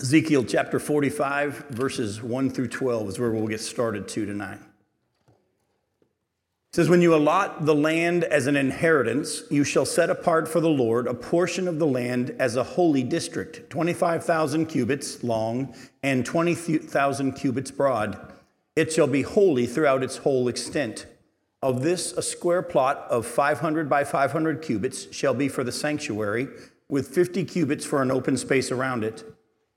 Ezekiel chapter 45, verses 1 through 12 is where we'll get started to tonight. It says, when you allot the land as an inheritance, you shall set apart for the Lord a portion of the land as a holy district, 25,000 cubits long and 20,000 cubits broad. It shall be holy throughout its whole extent. Of this, a square plot of 500 by 500 cubits shall be for the sanctuary, with 50 cubits for an open space around it.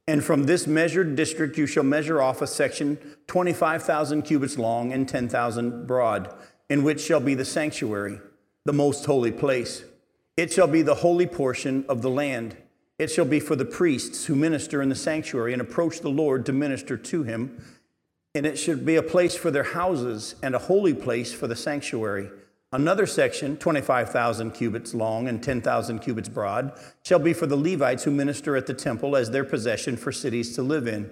And from this measured district you shall measure off a section 25,000 cubits long and 10,000 broad, in which shall be the sanctuary, the most holy place. It shall be the holy portion of the land. It shall be for the priests who minister in the sanctuary and approach the Lord to minister to him. And it should be a place for their houses and a holy place for the sanctuary. Another section, 25,000 cubits long and 10,000 cubits broad, shall be for the Levites who minister at the temple as their possession for cities to live in.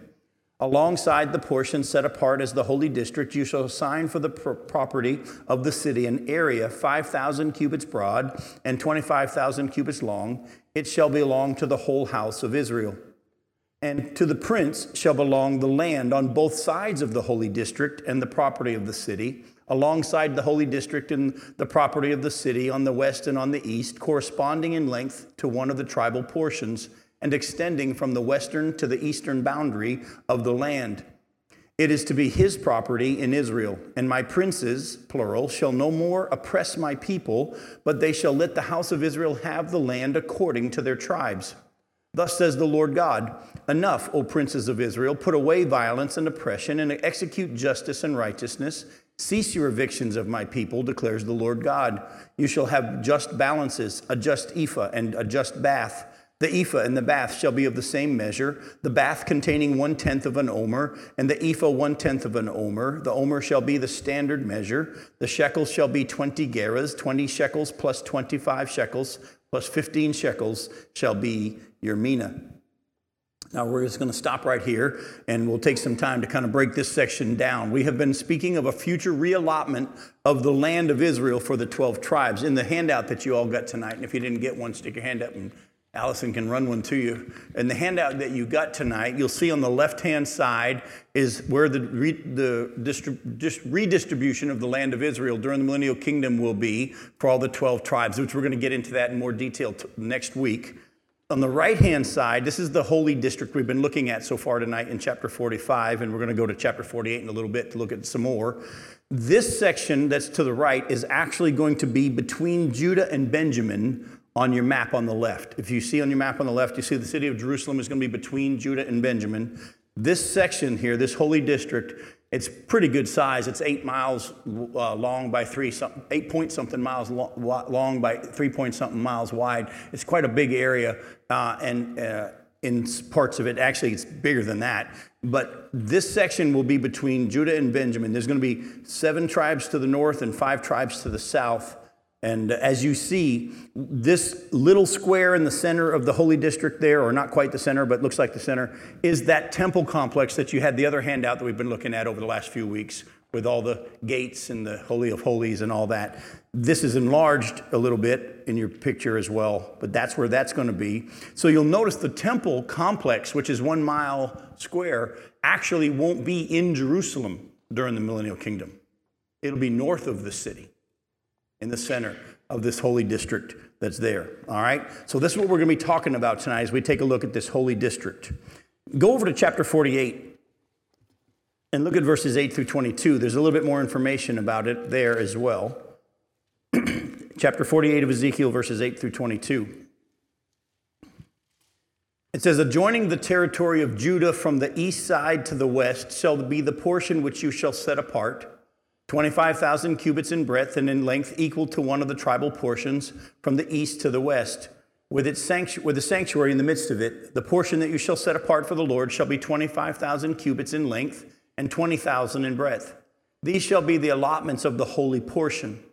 Alongside the portion set apart as the holy district, you shall assign for the property of the city an area 5,000 cubits broad and 25,000 cubits long. It shall belong to the whole house of Israel. And to the prince shall belong the land on both sides of the holy district and the property of the city, alongside the holy district and the property of the city on the west and on the east, corresponding in length to one of the tribal portions and extending from the western to the eastern boundary of the land. It is to be his property in Israel, and my princes, plural, shall no more oppress my people, but they shall let the house of Israel have the land according to their tribes. Thus says the Lord God, enough, O princes of Israel, put away violence and oppression and execute justice and righteousness. Cease your evictions of my people, declares the Lord God. You shall have just balances, a just ephah and a just bath. The ephah and the bath shall be of the same measure, the bath containing 1/10 of an omer, and the ephah 1/10 of an omer. The omer shall be the standard measure. The shekel shall be 20 gerahs, 20 shekels plus 25 shekels plus 15 shekels shall be your mina. Now we're just going to stop right here, and we'll take some time to kind of break this section down. We have been speaking of a future reallotment of the land of Israel for the 12 tribes in the handout that you all got tonight. And if you didn't get one, stick your hand up and Allison can run one to you. And the handout that you got tonight, you'll see on the left-hand side is where the redistribution of the land of Israel during the millennial kingdom will be for all the 12 tribes, which we're going to get into that in more detail next week. On the right-hand side, this is the holy district we've been looking at so far tonight in chapter 45, and we're going to go to chapter 48 in a little bit to look at some more. This section that's to the right is actually going to be between Judah and Benjamin on your map on the left. If you see on your map on the left, you see the city of Jerusalem is going to be between Judah and Benjamin. This section here, this holy district, it's pretty good size. It's 8 miles long by 8 point something miles long by 3 point something miles wide. It's quite a big area, and in parts of it, actually, it's bigger than that. But this section will be between Judah and Benjamin. There's going to be 7 tribes to the north and 5 tribes to the south. And as you see, this little square in the center of the holy district there, or not quite the center, but looks like the center, is that temple complex that you had the other handout that we've been looking at over the last few weeks with all the gates and the Holy of Holies and all that. This is enlarged a little bit in your picture as well, but that's where that's going to be. So you'll notice the temple complex, which is 1 mile square, actually won't be in Jerusalem during the millennial kingdom. It'll be north of the city, in the center of this holy district that's there, all right? So this is what we're going to be talking about tonight as we take a look at this holy district. Go over to chapter 48 and look at verses 8 through 22. There's a little bit more information about it there as well. Chapter 48 of Ezekiel, verses 8 through 22. It says, adjoining the territory of Judah from the east side to the west shall be the portion which you shall set apart, 25,000 cubits in breadth and in length equal to one of the tribal portions from the east to the west, with the sanctuary in the midst of it. The portion that you shall set apart for the Lord shall be 25,000 cubits in length and 20,000 in breadth. These shall be the allotments of the holy portion.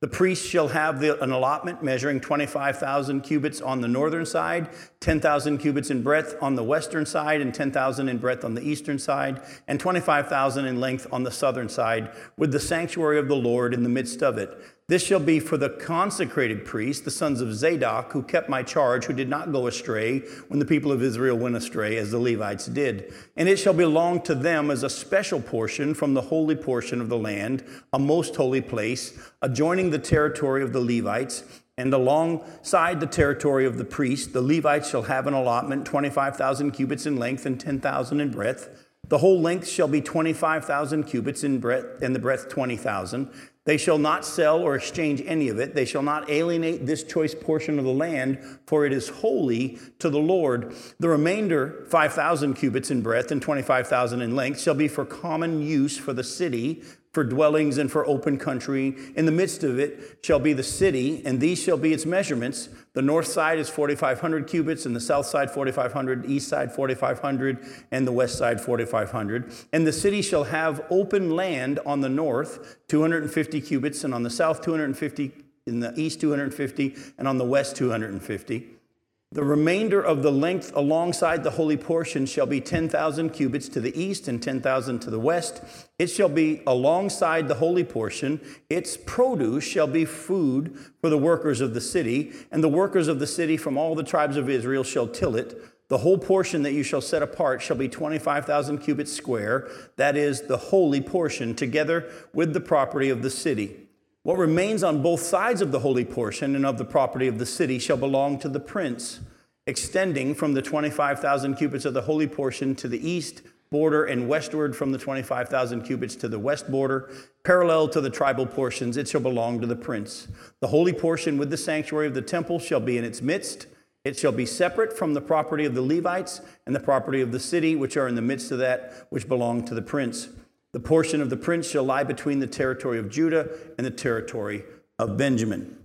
The priests shall have an allotment measuring 25,000 cubits on the northern side, 10,000 cubits in breadth on the western side, and 10,000 in breadth on the eastern side, and 25,000 in length on the southern side, with the sanctuary of the Lord in the midst of it. This shall be for the consecrated priests, the sons of Zadok, who kept my charge, who did not go astray when the people of Israel went astray, as the Levites did. And it shall belong to them as a special portion from the holy portion of the land, a most holy place, adjoining the territory of the Levites, and alongside the territory of the priests. The Levites shall have an allotment, 25,000 cubits in length and 10,000 in breadth. The whole length shall be 25,000 cubits in breadth, and the breadth 20,000. They shall not sell or exchange any of it. They shall not alienate this choice portion of the land, for it is holy to the Lord. The remainder, 5,000 cubits in breadth and 25,000 in length, shall be for common use for the city, for dwellings and for open country. In the midst of it shall be the city, and these shall be its measurements. The north side is 4,500 cubits, and the south side 4,500, east side 4,500, and the west side 4,500. And the city shall have open land on the north, 250 cubits, and on the south 250, in the east 250, and on the west 250. The remainder of the length alongside the holy portion shall be 10,000 cubits to the east and 10,000 to the west. It shall be alongside the holy portion. Its produce shall be food for the workers of the city, and the workers of the city from all the tribes of Israel shall till it. The whole portion that you shall set apart shall be 25,000 cubits square, that is, the holy portion, together with the property of the city. What remains on both sides of the holy portion and of the property of the city shall belong to the prince, extending from the 25,000 cubits of the holy portion to the east border and westward from the 25,000 cubits to the west border, parallel to the tribal portions, it shall belong to the prince. The holy portion with the sanctuary of the temple shall be in its midst. It shall be separate from the property of the Levites and the property of the city, which are in the midst of that, which belong to the prince. The portion of the prince shall lie between the territory of Judah and the territory of Benjamin.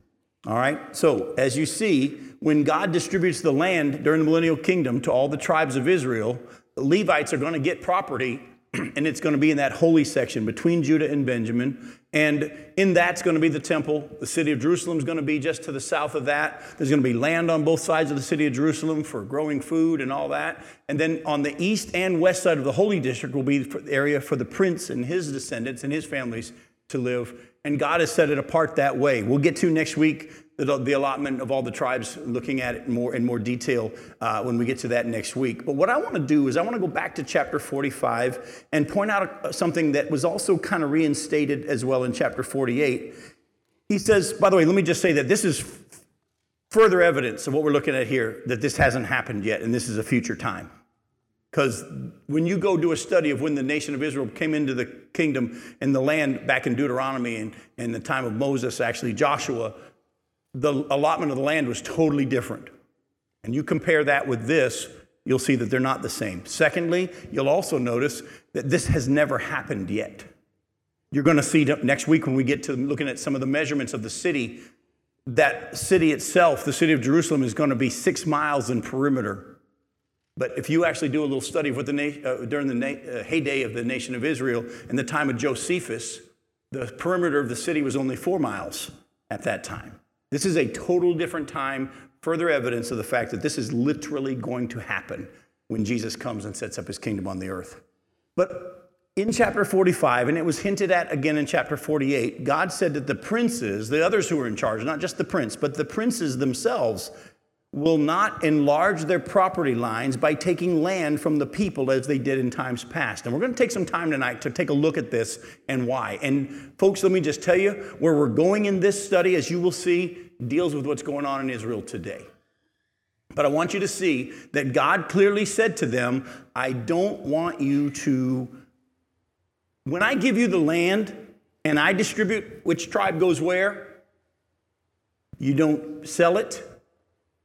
All right, so as you see, when God distributes the land during the millennial kingdom to all the tribes of Israel, the Levites are going to get property, and it's going to be in that holy section between Judah and Benjamin. And in that's going to be the temple. The city of Jerusalem is going to be just to the south of that. There's going to be land on both sides of the city of Jerusalem for growing food and all that. And then on the east and west side of the holy district will be the area for the prince and his descendants and his families to live. And God has set it apart that way. We'll get to next week the allotment of all the tribes, looking at it more in more detail when we get to that next week. But what I want to do is I want to go back to chapter 45 and point out something that was also kind of reinstated as well in chapter 48. He says, by the way, let me just say that this is further evidence of what we're looking at here, that this hasn't happened yet and this is a future time. Because when you go do a study of when the nation of Israel came into the kingdom and the land back in Deuteronomy and the time of Moses, actually Joshua, the allotment of the land was totally different. And you compare that with this, you'll see that they're not the same. Secondly, you'll also notice that this has never happened yet. You're going to see next week when we get to looking at some of the measurements of the city, that city itself, the city of Jerusalem, is going to be 6 miles in perimeter. But if you actually do a little study of what during the heyday of the nation of Israel and the time of Josephus, the perimeter of the city was only 4 miles at that time. This is a total different time, further evidence of the fact that this is literally going to happen when Jesus comes and sets up his kingdom on the earth. But in chapter 45, and it was hinted at again in chapter 48, God said that the princes, the others who were in charge, not just the prince, but the princes themselves will not enlarge their property lines by taking land from the people as they did in times past. And we're going to take some time tonight to take a look at this and why. And folks, let me just tell you, where we're going in this study, as you will see, deals with what's going on in Israel today. But I want you to see that God clearly said to them, I don't want you to, when I give you the land and I distribute which tribe goes where, you don't sell it.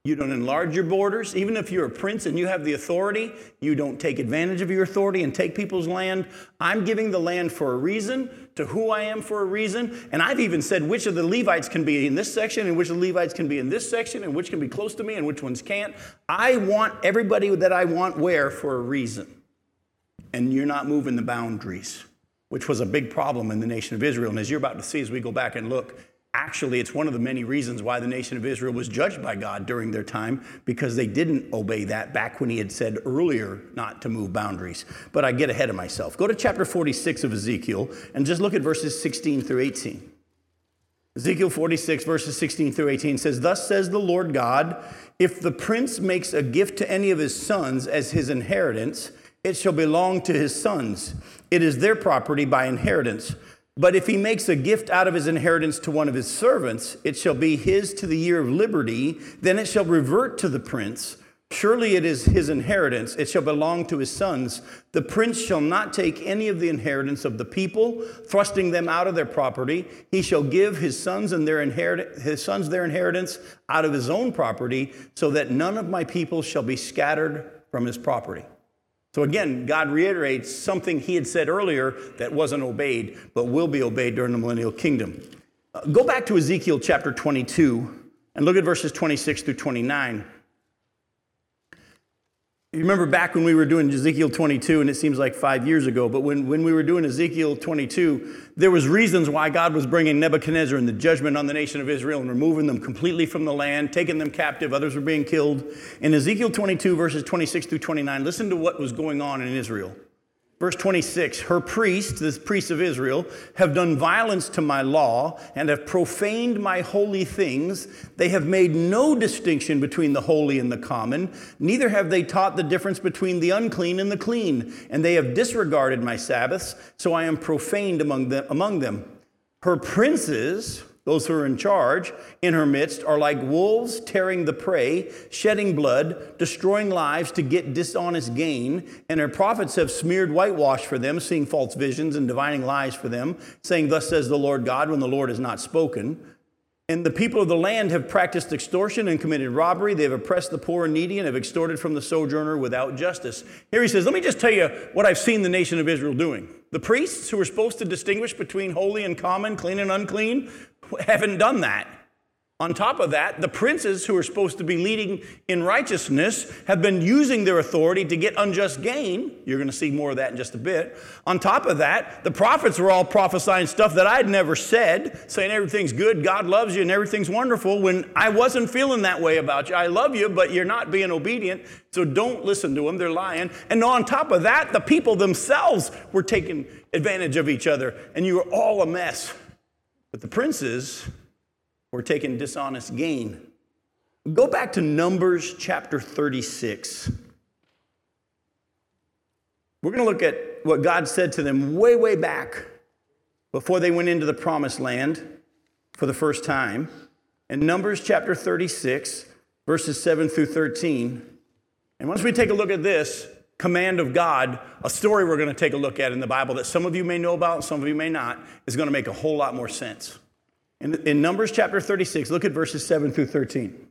You don't enlarge your borders. Even if you're a prince and you have the authority, you don't take advantage of your authority and take people's land. I'm giving the land for a reason, to who I am for a reason. And I've even said which of the Levites can be in this section and which of the Levites can be in this section and which can be close to me and which ones can't. I want everybody that I want where for a reason. And you're not moving the boundaries, which was a big problem in the nation of Israel. And as you're about to see as we go back and look, actually, it's one of the many reasons why the nation of Israel was judged by God during their time, because they didn't obey that back when he had said earlier not to move boundaries. But I get ahead of myself. Go to chapter 46 of Ezekiel and just look at verses 16 through 18. Ezekiel 46, verses 16 through 18 says, "Thus says the Lord God, if the prince makes a gift to any of his sons as his inheritance, it shall belong to his sons. It is their property by inheritance. But if he makes a gift out of his inheritance to one of his servants, it shall be his to the year of liberty. Then it shall revert to the prince. Surely it is his inheritance. It shall belong to his sons. The prince shall not take any of the inheritance of the people, thrusting them out of their property. He shall give his sons and their inheritance out of his own property, so that none of my people shall be scattered from his property." So again, God reiterates something he had said earlier that wasn't obeyed, but will be obeyed during the millennial kingdom. Go back to Ezekiel chapter 22 and look at verses 26 through 29. You remember back when we were doing Ezekiel 22, and it seems like 5 years ago, but when we were doing Ezekiel 22, there was reasons why God was bringing Nebuchadnezzar and the judgment on the nation of Israel and removing them completely from the land, taking them captive. Others were being killed. In Ezekiel 22, verses 26 through 29, listen to what was going on in Israel. Verse 26, "Her priests," the priests of Israel, "have done violence to my law and have profaned my holy things. They have made no distinction between the holy and the common. Neither have they taught the difference between the unclean and the clean. And they have disregarded my Sabbaths, so I am profaned among them. Her princes," those who are in charge, "in her midst are like wolves tearing the prey, shedding blood, destroying lives to get dishonest gain. And her prophets have smeared whitewash for them, seeing false visions and divining lies for them, saying, 'Thus says the Lord God,' when the Lord has not spoken. And the people of the land have practiced extortion and committed robbery. They have oppressed the poor and needy and have extorted from the sojourner without justice." Here he says, let me just tell you what I've seen the nation of Israel doing. The priests who were supposed to distinguish between holy and common, clean and unclean, haven't done that. On top of that, the princes who are supposed to be leading in righteousness have been using their authority to get unjust gain. You're going to see more of that in just a bit. On top of that, the prophets were all prophesying stuff that I'd never said, saying everything's good, God loves you, and everything's wonderful, when I wasn't feeling that way about you. I love you, but you're not being obedient, so don't listen to them. They're lying. And on top of that, the people themselves were taking advantage of each other, and you were all a mess. But the princes were taking dishonest gain. Go back to Numbers chapter 36. We're going to look at what God said to them way, way back before they went into the promised land for the first time. In Numbers chapter 36, verses 7 through 13. And once we take a look at this command of God, a story we're going to take a look at in the Bible that some of you may know about, some of you may not, is going to make a whole lot more sense. In Numbers chapter 36, look at verses 7 through 13.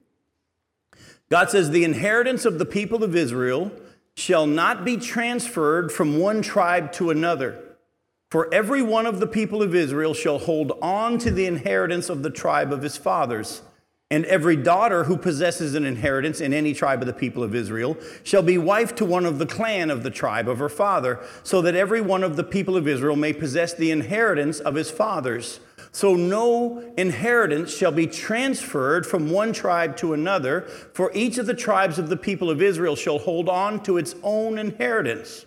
God says, "The inheritance of the people of Israel shall not be transferred from one tribe to another, for every one of the people of Israel shall hold on to the inheritance of the tribe of his fathers. And every daughter who possesses an inheritance in any tribe of the people of Israel shall be wife to one of the clan of the tribe of her father, so that every one of the people of Israel may possess the inheritance of his fathers. So no inheritance shall be transferred from one tribe to another, for each of the tribes of the people of Israel shall hold on to its own inheritance.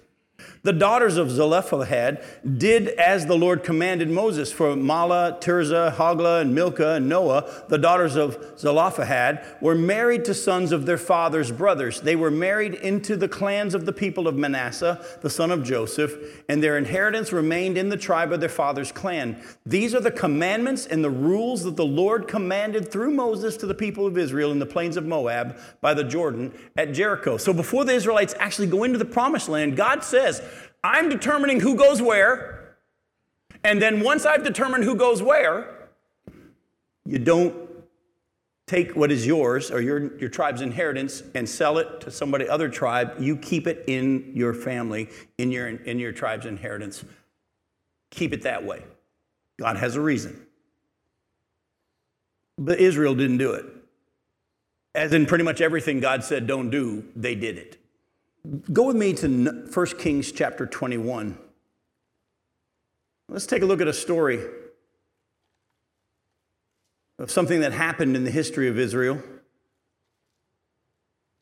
The daughters of Zelophehad did as the Lord commanded Moses, for Mahlah, Tirzah, Hoglah, and Milcah, and Noah, the daughters of Zelophehad, were married to sons of their father's brothers. They were married into the clans of the people of Manasseh, the son of Joseph, and their inheritance remained in the tribe of their father's clan. These are the commandments and the rules that the Lord commanded through Moses to the people of Israel in the plains of Moab by the Jordan at Jericho." So before the Israelites actually go into the promised land, God says, I'm determining who goes where, and then once I've determined who goes where, you don't take what is yours or your tribe's inheritance and sell it to somebody, other tribe. You keep it in your family, in your tribe's inheritance. Keep it that way. God has a reason. But Israel didn't do it. As in pretty much everything God said don't do, they did it. Go with me to 1 Kings chapter 21. Let's take a look at a story of something that happened in the history of Israel.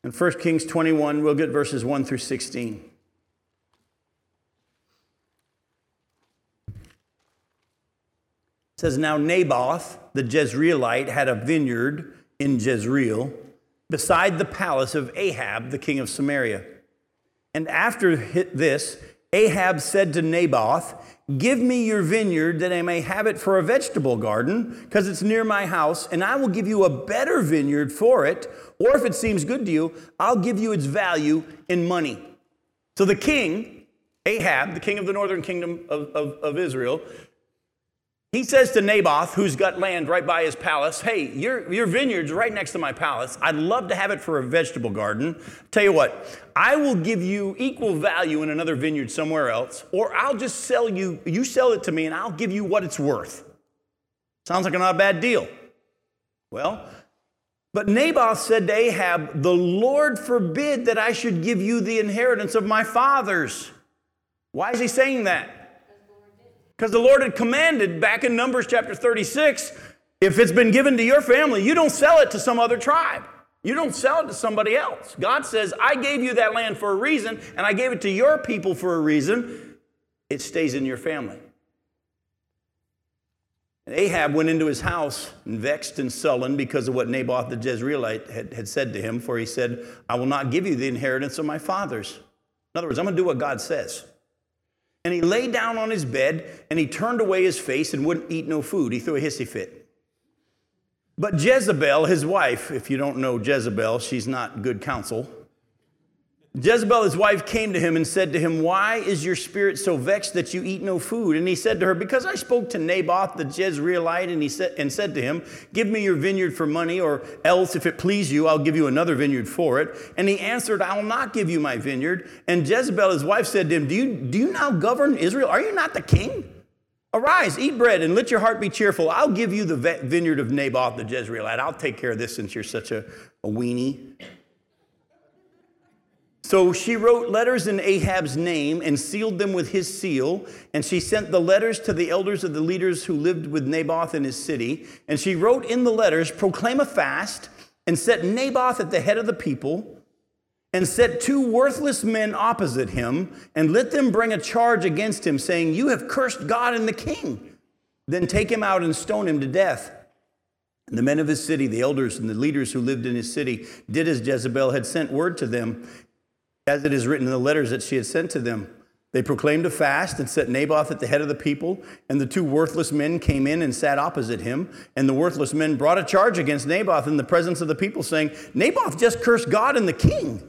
In 1 Kings 21, we'll get verses 1 through 16. It says, now Naboth, the Jezreelite, had a vineyard in Jezreel beside the palace of Ahab, the king of Samaria. And after this, Ahab said to Naboth, give me your vineyard that I may have it for a vegetable garden, because it's near my house, and I will give you a better vineyard for it, or if it seems good to you, I'll give you its value in money. So the king, Ahab, the king of the northern kingdom of Israel, he says to Naboth, who's got land right by his palace, hey, your vineyard's right next to my palace. I'd love to have it for a vegetable garden. Tell you what, I will give you equal value in another vineyard somewhere else, or I'll just sell you sell it to me and I'll give you what it's worth. Sounds like not a bad deal. Well, but Naboth said to Ahab, the Lord forbid that I should give you the inheritance of my fathers. Why is he saying that? Because the Lord had commanded back in Numbers chapter 36, if it's been given to your family, you don't sell it to some other tribe. You don't sell it to somebody else. God says, I gave you that land for a reason, and I gave it to your people for a reason. It stays in your family. And Ahab went into his house and vexed and sullen because of what Naboth the Jezreelite had said to him, for he said, I will not give you the inheritance of my fathers. In other words, I'm going to do what God says. And he lay down on his bed, and he turned away his face and wouldn't eat no food. He threw a hissy fit. But Jezebel, his wife, if you don't know Jezebel, she's not good counsel. Jezebel, his wife, came to him and said to him, why is your spirit so vexed that you eat no food? And he said to her, because I spoke to Naboth the Jezreelite, and said to him, give me your vineyard for money, or else, if it please you, I'll give you another vineyard for it. And he answered, I will not give you my vineyard. And Jezebel, his wife, said to him, do you now govern Israel? Are you not the king? Arise, eat bread, and let your heart be cheerful. I'll give you the vineyard of Naboth the Jezreelite. I'll take care of this since you're such a weenie. So she wrote letters in Ahab's name and sealed them with his seal. And she sent the letters to the elders of the leaders who lived with Naboth in his city. And she wrote in the letters, proclaim a fast and set Naboth at the head of the people and set two worthless men opposite him and let them bring a charge against him saying, you have cursed God and the king. Then take him out and stone him to death. And the men of his city, the elders and the leaders who lived in his city, did as Jezebel had sent word to them. As it is written in the letters that she had sent to them, they proclaimed a fast and set Naboth at the head of the people. And the two worthless men came in and sat opposite him. And the worthless men brought a charge against Naboth in the presence of the people, saying, Naboth just cursed God and the king.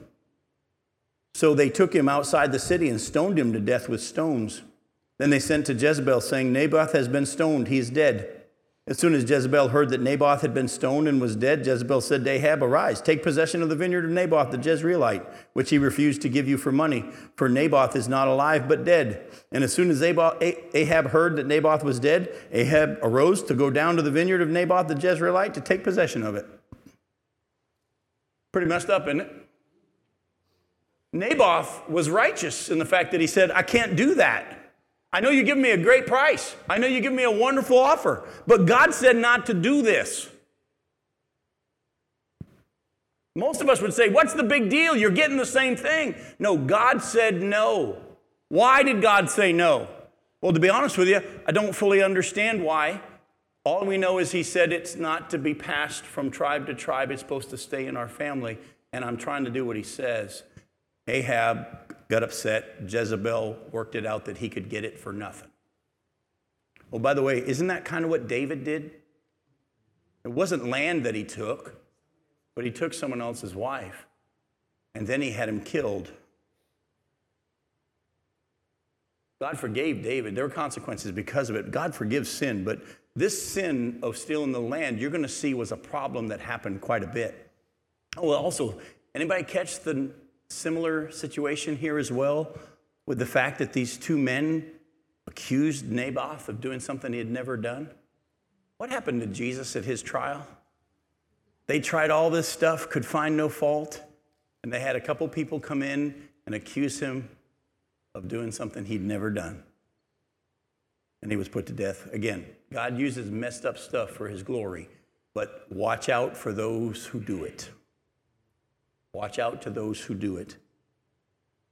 So they took him outside the city and stoned him to death with stones. Then they sent to Jezebel, saying, Naboth has been stoned, he is dead. As soon as Jezebel heard that Naboth had been stoned and was dead, Jezebel said to Ahab, arise, take possession of the vineyard of Naboth the Jezreelite, which he refused to give you for money, for Naboth is not alive but dead. And as soon as Ahab heard that Naboth was dead, Ahab arose to go down to the vineyard of Naboth the Jezreelite to take possession of it. Pretty messed up, isn't it? Naboth was righteous in the fact that he said, I can't do that. I know you give me a great price. I know you give me a wonderful offer. But God said not to do this. Most of us would say, what's the big deal? You're getting the same thing. No, God said no. Why did God say no? Well, to be honest with you, I don't fully understand why. All we know is he said it's not to be passed from tribe to tribe. It's supposed to stay in our family. And I'm trying to do what he says. Ahab got upset. Jezebel worked it out that he could get it for nothing. Oh, by the way, isn't that kind of what David did? It wasn't land that he took, but he took someone else's wife, and then he had him killed. God forgave David. There were consequences because of it. God forgives sin, but this sin of stealing the land, you're going to see was a problem that happened quite a bit. Oh, also, anybody catch the similar situation here as well with the fact that these two men accused Naboth of doing something he had never done? What happened to Jesus at his trial? They tried all this stuff, could find no fault, and they had a couple people come in and accuse him of doing something he'd never done. And he was put to death. Again, God uses messed up stuff for his glory, but watch out for those who do it. Watch out to those who do it.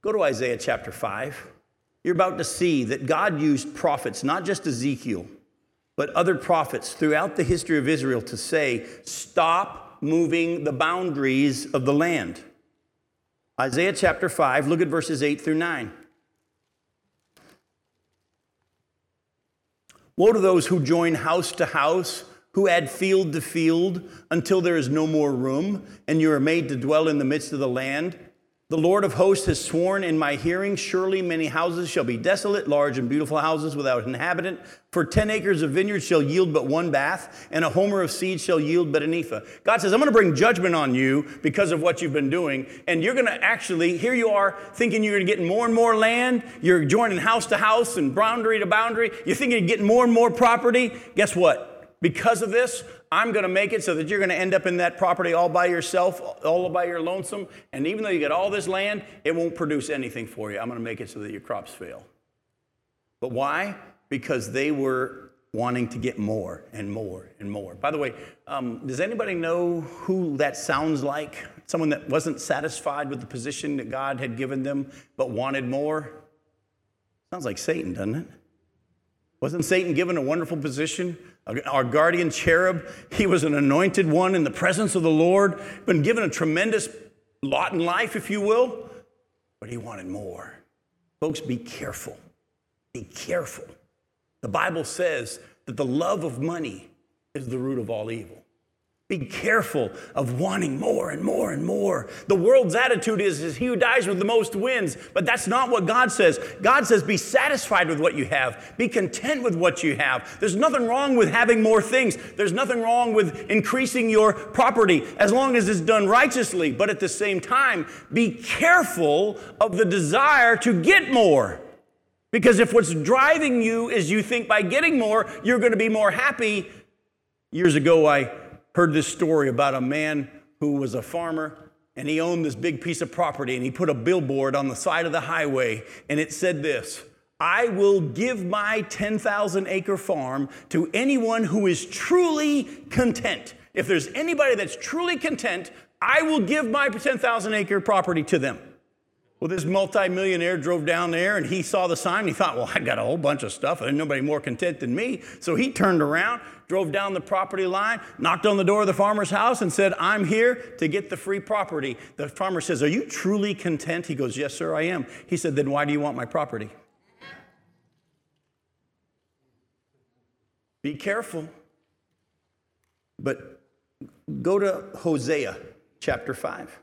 Go to Isaiah chapter 5. You're about to see that God used prophets, not just Ezekiel, but other prophets throughout the history of Israel to say, stop moving the boundaries of the land. Isaiah chapter 5, look at verses 8 through 9. Woe to those who join house to house, who add field to field, until there is no more room, and you are made to dwell in the midst of the land. The Lord of hosts has sworn in my hearing, surely many houses shall be desolate, large and beautiful houses without inhabitant. For 10 acres of vineyards shall yield but one bath, and a homer of seed shall yield but an ephah. God says, I'm going to bring judgment on you because of what you've been doing. And you're going to actually, here you are thinking you're getting more and more land. You're joining house to house and boundary to boundary. You're thinking you're getting more and more property. Guess what? Because of this, I'm going to make it so that you're going to end up in that property all by yourself, all by your lonesome. And even though you get all this land, it won't produce anything for you. I'm going to make it so that your crops fail. But why? Because they were wanting to get more and more and more. By the way, does anybody know who that sounds like? Someone that wasn't satisfied with the position that God had given them, but wanted more? Sounds like Satan, doesn't it? Wasn't Satan given a wonderful position? Our guardian cherub, he was an anointed one in the presence of the Lord, been given a tremendous lot in life, if you will, but he wanted more. Folks, be careful. Be careful. The Bible says that the love of money is the root of all evil. Be careful of wanting more and more and more. The world's attitude is he who dies with the most wins, but that's not what God says. God says be satisfied with what you have. Be content with what you have. There's nothing wrong with having more things. There's nothing wrong with increasing your property as long as it's done righteously. But at the same time, be careful of the desire to get more. Because if what's driving you is you think by getting more, you're going to be more happy. Years ago, I heard this story about a man who was a farmer, and he owned this big piece of property, and he put a billboard on the side of the highway, and it said this: I will give my 10,000 acre farm to anyone who is truly content. If there's anybody that's truly content, I will give my 10,000 acre property to them. Well, this multimillionaire drove down there, and he saw the sign. And he thought, well, I got a whole bunch of stuff. There's nobody more content than me. So he turned around, drove down the property line, knocked on the door of the farmer's house, and said, I'm here to get the free property. The farmer says, are you truly content? He goes, yes, sir, I am. He said, then why do you want my property? Be careful. But go to Hosea chapter 5.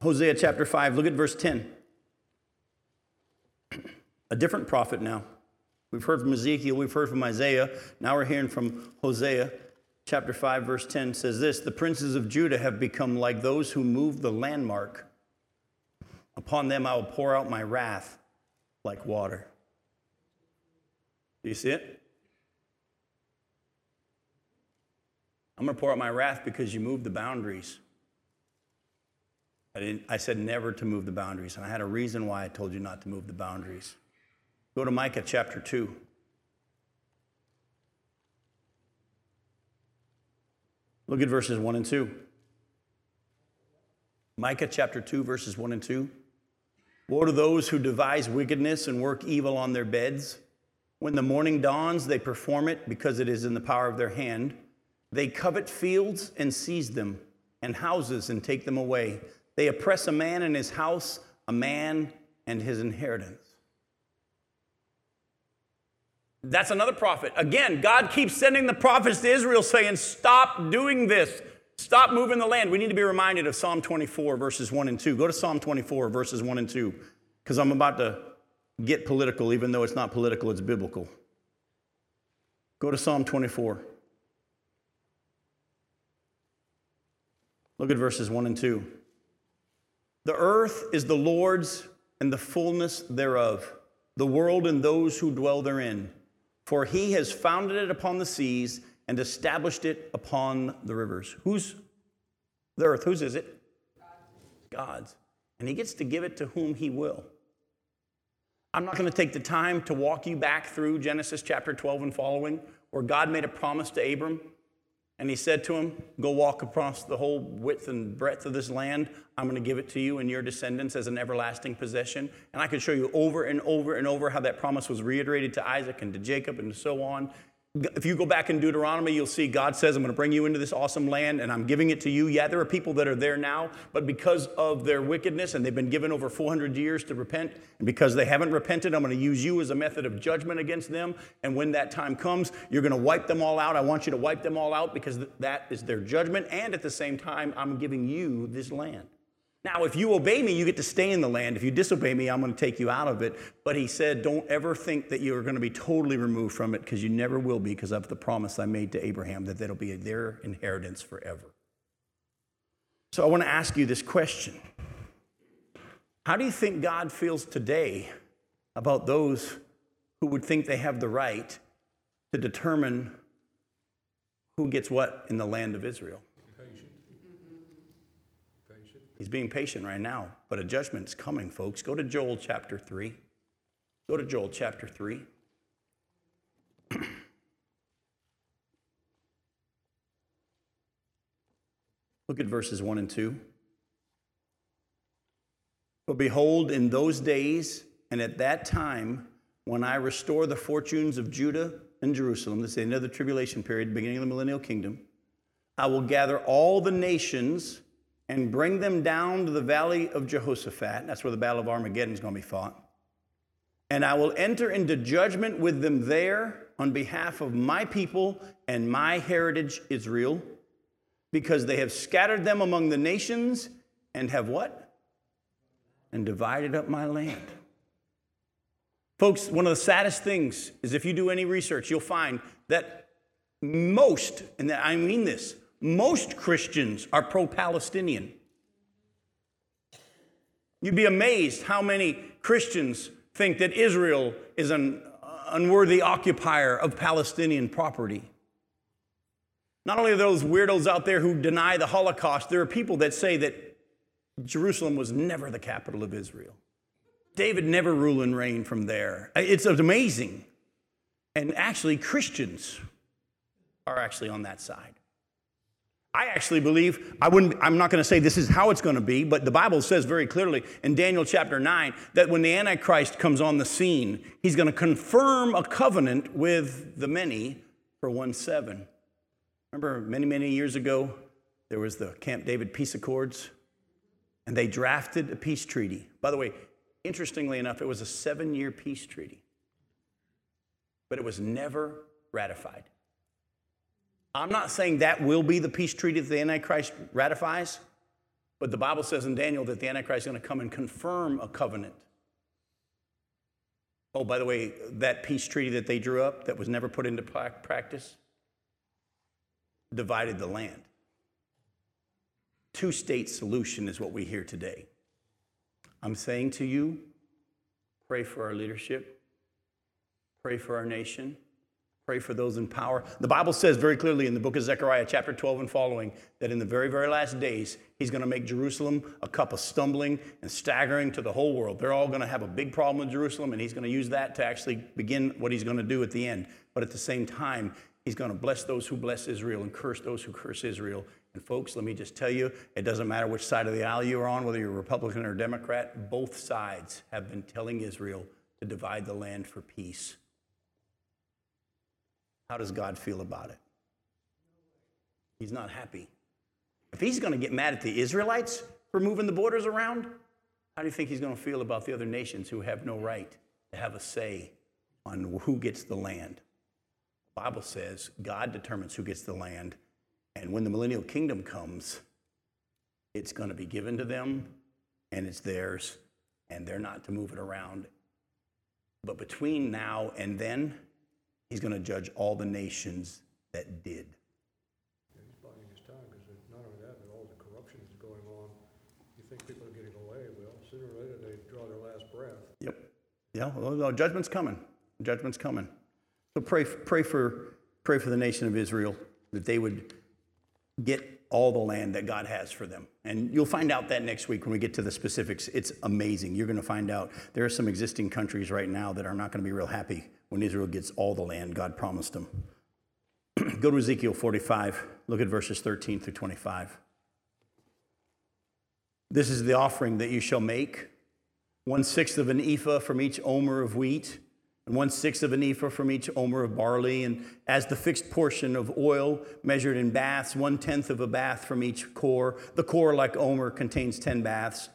Hosea chapter 5, look at verse 10. A different prophet now. We've heard from Ezekiel, we've heard from Isaiah. Now we're hearing from Hosea. Chapter 5, verse 10 says this: the princes of Judah have become like those who move the landmark. Upon them I will pour out my wrath like water. Do you see it? I'm going to pour out my wrath because you moved the boundaries. I said never to move the boundaries, and I had a reason why I told you not to move the boundaries. Go to Micah chapter 2. Look at verses 1 and 2. Micah chapter 2, verses 1 and 2. Woe to those who devise wickedness and work evil on their beds. When the morning dawns, they perform it because it is in the power of their hand. They covet fields and seize them, and houses and take them away. They oppress a man and his house, a man and his inheritance. That's another prophet. Again, God keeps sending the prophets to Israel saying, stop doing this. Stop moving the land. We need to be reminded of Psalm 24, verses 1 and 2. Go to Psalm 24, verses 1 and 2, because I'm about to get political, even though it's not political, it's biblical. Go to Psalm 24. Look at verses 1 and 2. The earth is the Lord's and the fullness thereof, the world and those who dwell therein. For he has founded it upon the seas and established it upon the rivers. Whose? The earth. Whose is it? God's. And he gets to give it to whom he will. I'm not going to take the time to walk you back through Genesis chapter 12 and following, where God made a promise to Abram. And he said to him, go walk across the whole width and breadth of this land. I'm going to give it to you and your descendants as an everlasting possession. And I could show you over and over and over how that promise was reiterated to Isaac and to Jacob and so on. If you go back in Deuteronomy, you'll see God says, I'm going to bring you into this awesome land and I'm giving it to you. Yeah, there are people that are there now, but because of their wickedness and they've been given over 400 years to repent, and because they haven't repented, I'm going to use you as a method of judgment against them. And when that time comes, you're going to wipe them all out. I want you to wipe them all out because that is their judgment. And at the same time, I'm giving you this land. Now, if you obey me, you get to stay in the land. If you disobey me, I'm going to take you out of it. But he said, don't ever think that you're going to be totally removed from it, because you never will be, because of the promise I made to Abraham that that'll be their inheritance forever. So I want to ask you this question. How do you think God feels today about those who would think they have the right to determine who gets what in the land of Israel? He's being patient right now, but a judgment's coming, folks. Go to Joel chapter 3. Go to Joel chapter 3. Look at verses 1 and 2. But behold, in those days and at that time, when I restore the fortunes of Judah and Jerusalem, this is another tribulation period, beginning of the millennial kingdom, I will gather all the nations and bring them down to the valley of Jehoshaphat. That's where the battle of Armageddon is going to be fought. And I will enter into judgment with them there on behalf of my people and my heritage Israel, because they have scattered them among the nations and have what? And divided up my land. Folks, one of the saddest things is, if you do any research, you'll find that most, and I mean this, most Christians are pro-Palestinian. You'd be amazed how many Christians think that Israel is an unworthy occupier of Palestinian property. Not only are those weirdos out there who deny the Holocaust, there are people that say that Jerusalem was never the capital of Israel. David never ruled and reigned from there. It's amazing. And actually, Christians are actually on that side. I actually believe, I'm not going to say this is how it's going to be, but the Bible says very clearly in Daniel chapter 9 that when the Antichrist comes on the scene, he's going to confirm a covenant with the many for 1:7. Remember many, many years ago, there was the Camp David Peace Accords, and they drafted a peace treaty. By the way, interestingly enough, it was a 7-year peace treaty, but it was never ratified. I'm not saying that will be the peace treaty that the Antichrist ratifies, but the Bible says in Daniel that the Antichrist is going to come and confirm a covenant. Oh, by the way, that peace treaty that they drew up that was never put into practice divided the land. Two-state solution is what we hear today. I'm saying to you, pray for our leadership, pray for our nation, pray for those in power. The Bible says very clearly in the book of Zechariah, chapter 12 and following, that in the very, very last days, he's going to make Jerusalem a cup of stumbling and staggering to the whole world. They're all going to have a big problem in Jerusalem, and he's going to use that to actually begin what he's going to do at the end. But at the same time, he's going to bless those who bless Israel and curse those who curse Israel. And folks, let me just tell you, it doesn't matter which side of the aisle you're on, whether you're Republican or Democrat, both sides have been telling Israel to divide the land for peace. How does God feel about it? He's not happy. If he's going to get mad at the Israelites for moving the borders around, how do you think he's going to feel about the other nations who have no right to have a say on who gets the land? The Bible says God determines who gets the land, and when the millennial kingdom comes, it's going to be given to them, and it's theirs, and they're not to move it around. But between now and then, he's going to judge all the nations that did. Yeah, he's buying his time, because not only that, but all the corruption is going on. You think people are getting away? Well, sooner or later they draw their last breath. Yep. Yeah. Well, no, judgment's coming. Judgment's coming. So pray for the nation of Israel that they would get all the land that God has for them. And you'll find out that next week when we get to the specifics. It's amazing. You're going to find out there are some existing countries right now that are not going to be real happy when Israel gets all the land God promised them. Go to Ezekiel 45. Look at verses 13 through 25. This is the offering that you shall make. 1/6 of an ephah from each omer of wheat, and 1/6 of an ephah from each omer of barley, and as the fixed portion of oil measured in baths, 1/10 of a bath from each core. The core, like omer, contains 10 baths.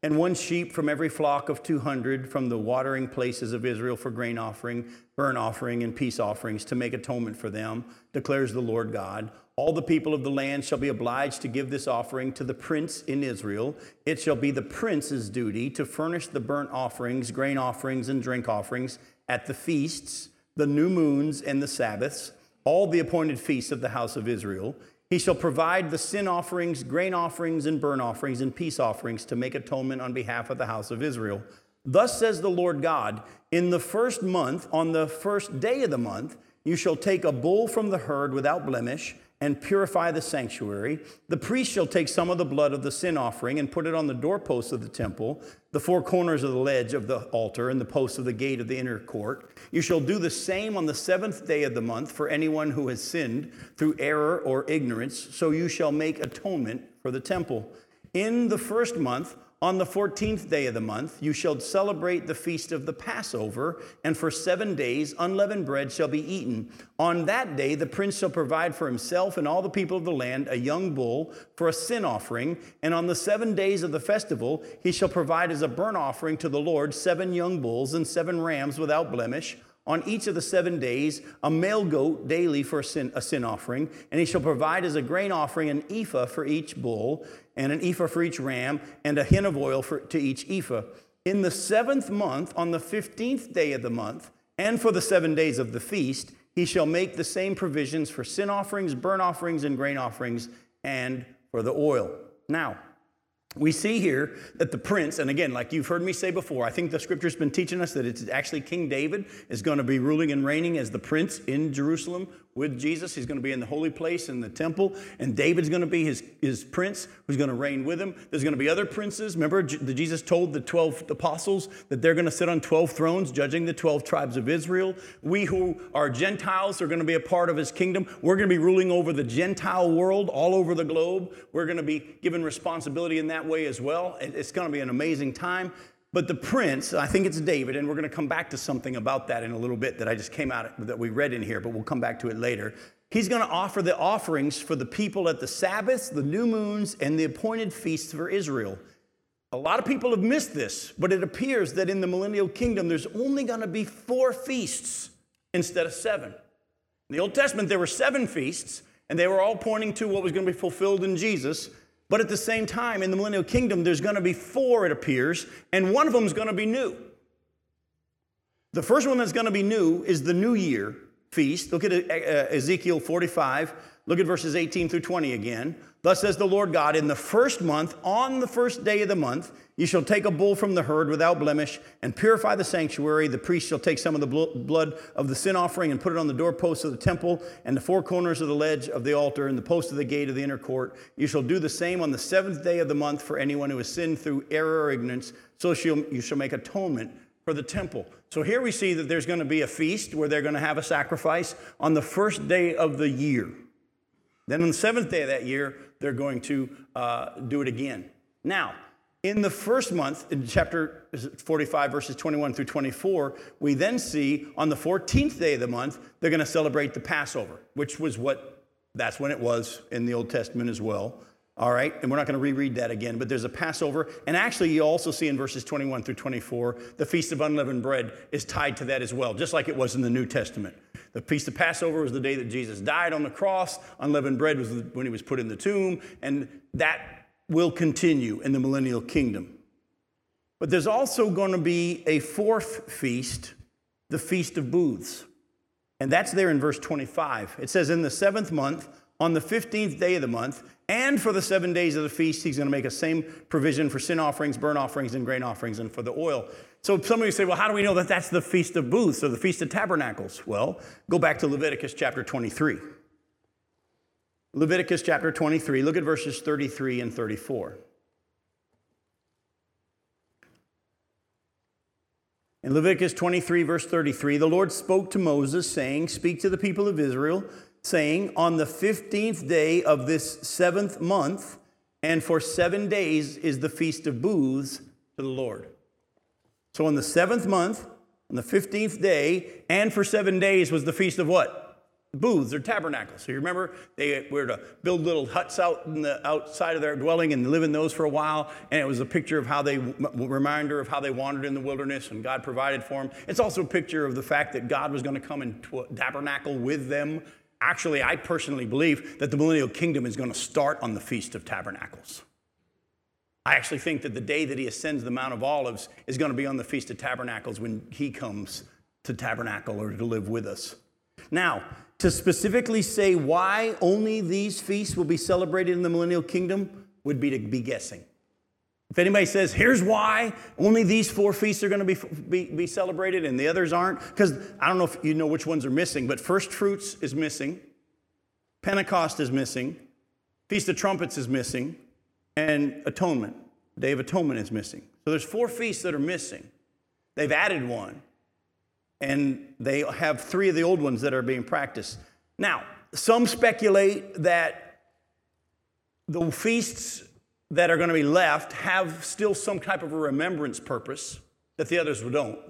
And 1 sheep from every flock of 200 from the watering places of Israel for grain offering, burnt offering, and peace offerings to make atonement for them, declares the Lord God. All the people of the land shall be obliged to give this offering to the prince in Israel. It shall be the prince's duty to furnish the burnt offerings, grain offerings, and drink offerings at the feasts, the new moons, and the Sabbaths, all the appointed feasts of the house of Israel. He shall provide the sin offerings, grain offerings, and burnt offerings, and peace offerings to make atonement on behalf of the house of Israel. Thus says the Lord God, in the first month, on the first day of the month, you shall take a bull from the herd without blemish and purify the sanctuary. The priest shall take some of the blood of the sin offering and put it on the doorposts of the temple, the four corners of the ledge of the altar, and the posts of the gate of the inner court. You shall do the same on the 7th day of the month for anyone who has sinned through error or ignorance, so you shall make atonement for the temple. In the first month, on the 14th day of the month, you shall celebrate the feast of the Passover, and for 7 days unleavened bread shall be eaten. On that day, the prince shall provide for himself and all the people of the land a young bull for a sin offering, and on the 7 days of the festival, he shall provide as a burnt offering to the Lord 7 young bulls and 7 rams without blemish. On each of the 7 days, a male goat daily for a sin offering, and he shall provide as a grain offering an ephah for each bull, and an ephah for each ram, and a hin of oil to each ephah. In the 7th month, on the 15th day of the month, and for the 7 days of the feast, he shall make the same provisions for sin offerings, burnt offerings, and grain offerings, and for the oil. Now, we see here that the prince, and again, like you've heard me say before, I think the scripture's been teaching us that it's actually King David is going to be ruling and reigning as the prince in Jerusalem with Jesus. He's going to be in the holy place in the temple, and David's going to be his prince who's going to reign with him. There's going to be other princes. Remember, Jesus told the 12 apostles that they're going to sit on 12 thrones judging the 12 tribes of Israel. We who are Gentiles are going to be a part of his kingdom. We're going to be ruling over the Gentile world all over the globe. We're going to be given responsibility in that way as well. It's going to be an amazing time. But the prince, I think it's David, and we're going to come back to something about that in a little bit that I just came out that we read in here, but we'll come back to it later. He's going to offer the offerings for the people at the Sabbaths, the new moons, and the appointed feasts for Israel. A lot of people have missed this, but it appears that in the millennial kingdom, there's only going to be 4 feasts instead of 7. In the Old Testament, there were 7 feasts, and they were all pointing to what was going to be fulfilled in Jesus. But at the same time, in the millennial kingdom, there's going to be 4, it appears, and one of them is going to be new. The first one that's going to be new is the New Year feast. Look at Ezekiel 45. Look at verses 18 through 20 again. Thus says the Lord God, in the first month, on the first day of the month, you shall take a bull from the herd without blemish and purify the sanctuary. The priest shall take some of the blood of the sin offering and put it on the doorposts of the temple and the four corners of the ledge of the altar and the post of the gate of the inner court. You shall do the same on the 7th day of the month for anyone who has sinned through error or ignorance. So you shall make atonement for the temple. So here we see that there's going to be a feast where they're going to have a sacrifice on the first day of the year. Then on the 7th day of that year, they're going to do it again. Now, in the first month, in chapter 45, verses 21 through 24, we then see on the 14th day of the month, they're going to celebrate the Passover, which was that's when it was in the Old Testament as well. All right, and we're not going to reread that again, but there's a Passover. And actually, you also see in verses 21 through 24, the Feast of Unleavened Bread is tied to that as well, just like it was in the New Testament. The Feast of Passover was the day that Jesus died on the cross. Unleavened bread was when he was put in the tomb. And that will continue in the millennial kingdom. But there's also going to be a 4th feast, the Feast of Booths. And that's there in verse 25. It says, in the 7th month, on the 15th day of the month, and for the 7 days of the feast, he's going to make the same provision for sin offerings, burnt offerings, and grain offerings, and for the oil. So some of you say, well, how do we know that that's the Feast of Booths or the Feast of Tabernacles? Well, go back to Leviticus chapter 23. Leviticus chapter 23, look at verses 33 and 34. In Leviticus 23, verse 33, the Lord spoke to Moses, saying, speak to the people of Israel saying, on the 15th day of this 7th month, and for 7 days is the Feast of Booths to the Lord. So in the 7th month, on the 15th day, and for 7 days was the Feast of what? Booths or tabernacles. So you remember they were to build little huts out in the outside of their dwelling and live in those for a while. And it was a picture of how they, reminder of how they wandered in the wilderness and God provided for them. It's also a picture of the fact that God was going to come and tabernacle with them. Actually, I personally believe that the millennial kingdom is going to start on the Feast of Tabernacles. I actually think that the day that he ascends the Mount of Olives is going to be on the Feast of Tabernacles when he comes to tabernacle or to live with us. Now, to specifically say why only these feasts will be celebrated in the millennial kingdom would be to be guessing. If anybody says, here's why only these 4 feasts are going to be celebrated and the others aren't, because I don't know if you know which ones are missing, but First Fruits is missing, Pentecost is missing, Feast of Trumpets is missing, and Atonement, Day of Atonement is missing. So there's 4 feasts that are missing. They've added one. And they have 3 of the old ones that are being practiced. Now, some speculate that the feasts that are going to be left have still some type of a remembrance purpose that the others don't.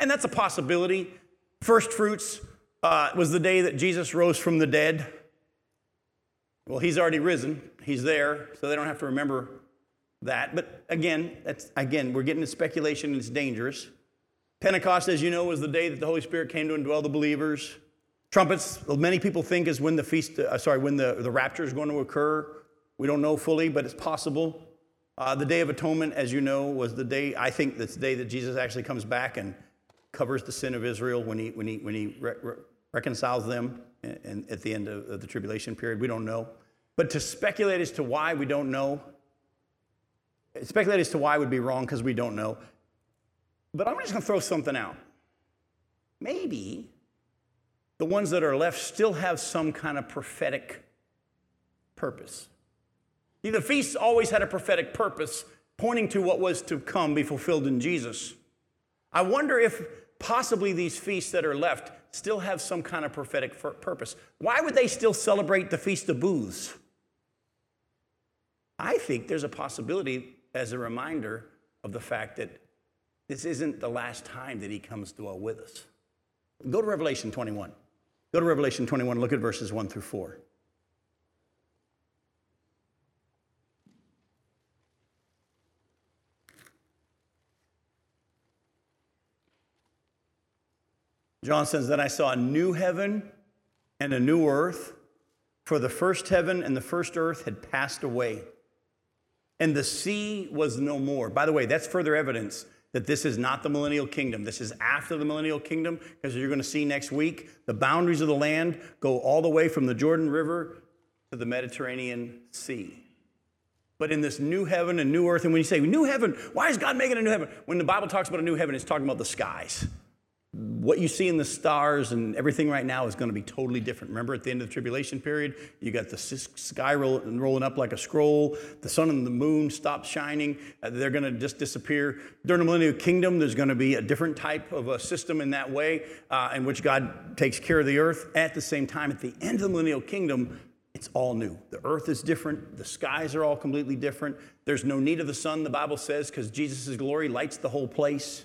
And that's a possibility. First Fruits was the day that Jesus rose from the dead. Well, he's already risen. He's there, so they don't have to remember that. But again, we're getting into speculation and it's dangerous. Pentecost, as you know, was the day that the Holy Spirit came to indwell the believers. Trumpets, many people think, is when the rapture is going to occur. We don't know fully, but it's possible. The Day of Atonement, as you know, was the day, I think that's the day that Jesus actually comes back and covers the sin of Israel when he reconciles them and at the end of the tribulation period. We don't know. But to speculate as to why we don't know, speculate as to why would be wrong because we don't know. But I'm just going to throw something out. Maybe the ones that are left still have some kind of prophetic purpose. The feasts always had a prophetic purpose, pointing to what was to come, be fulfilled in Jesus. I wonder if possibly these feasts that are left still have some kind of prophetic purpose. Why would they still celebrate the Feast of Booths? I think there's a possibility as a reminder of the fact that this isn't the last time that he comes to dwell with us. Go to Revelation 21. Go to Revelation 21, look at verses 1 through 4. John says, "Then I saw a new heaven and a new earth, for the first heaven and the first earth had passed away, and the sea was no more." By the way, that's further evidence that this is not the millennial kingdom. This is after the millennial kingdom, because you're going to see next week, the boundaries of the land go all the way from the Jordan River to the Mediterranean Sea. But in this new heaven and new earth, and when you say new heaven, why is God making a new heaven? When the Bible talks about a new heaven, it's talking about the skies. What you see in the stars and everything right now is going to be totally different. Remember, at the end of the tribulation period, you got the sky rolling up like a scroll. The sun and the moon stop shining. They're going to just disappear. During the millennial kingdom, there's going to be a different type of a system in that way in which God takes care of the earth. At the same time, at the end of the millennial kingdom, it's all new. The earth is different. The skies are all completely different. There's no need of the sun, the Bible says, because Jesus' glory lights the whole place.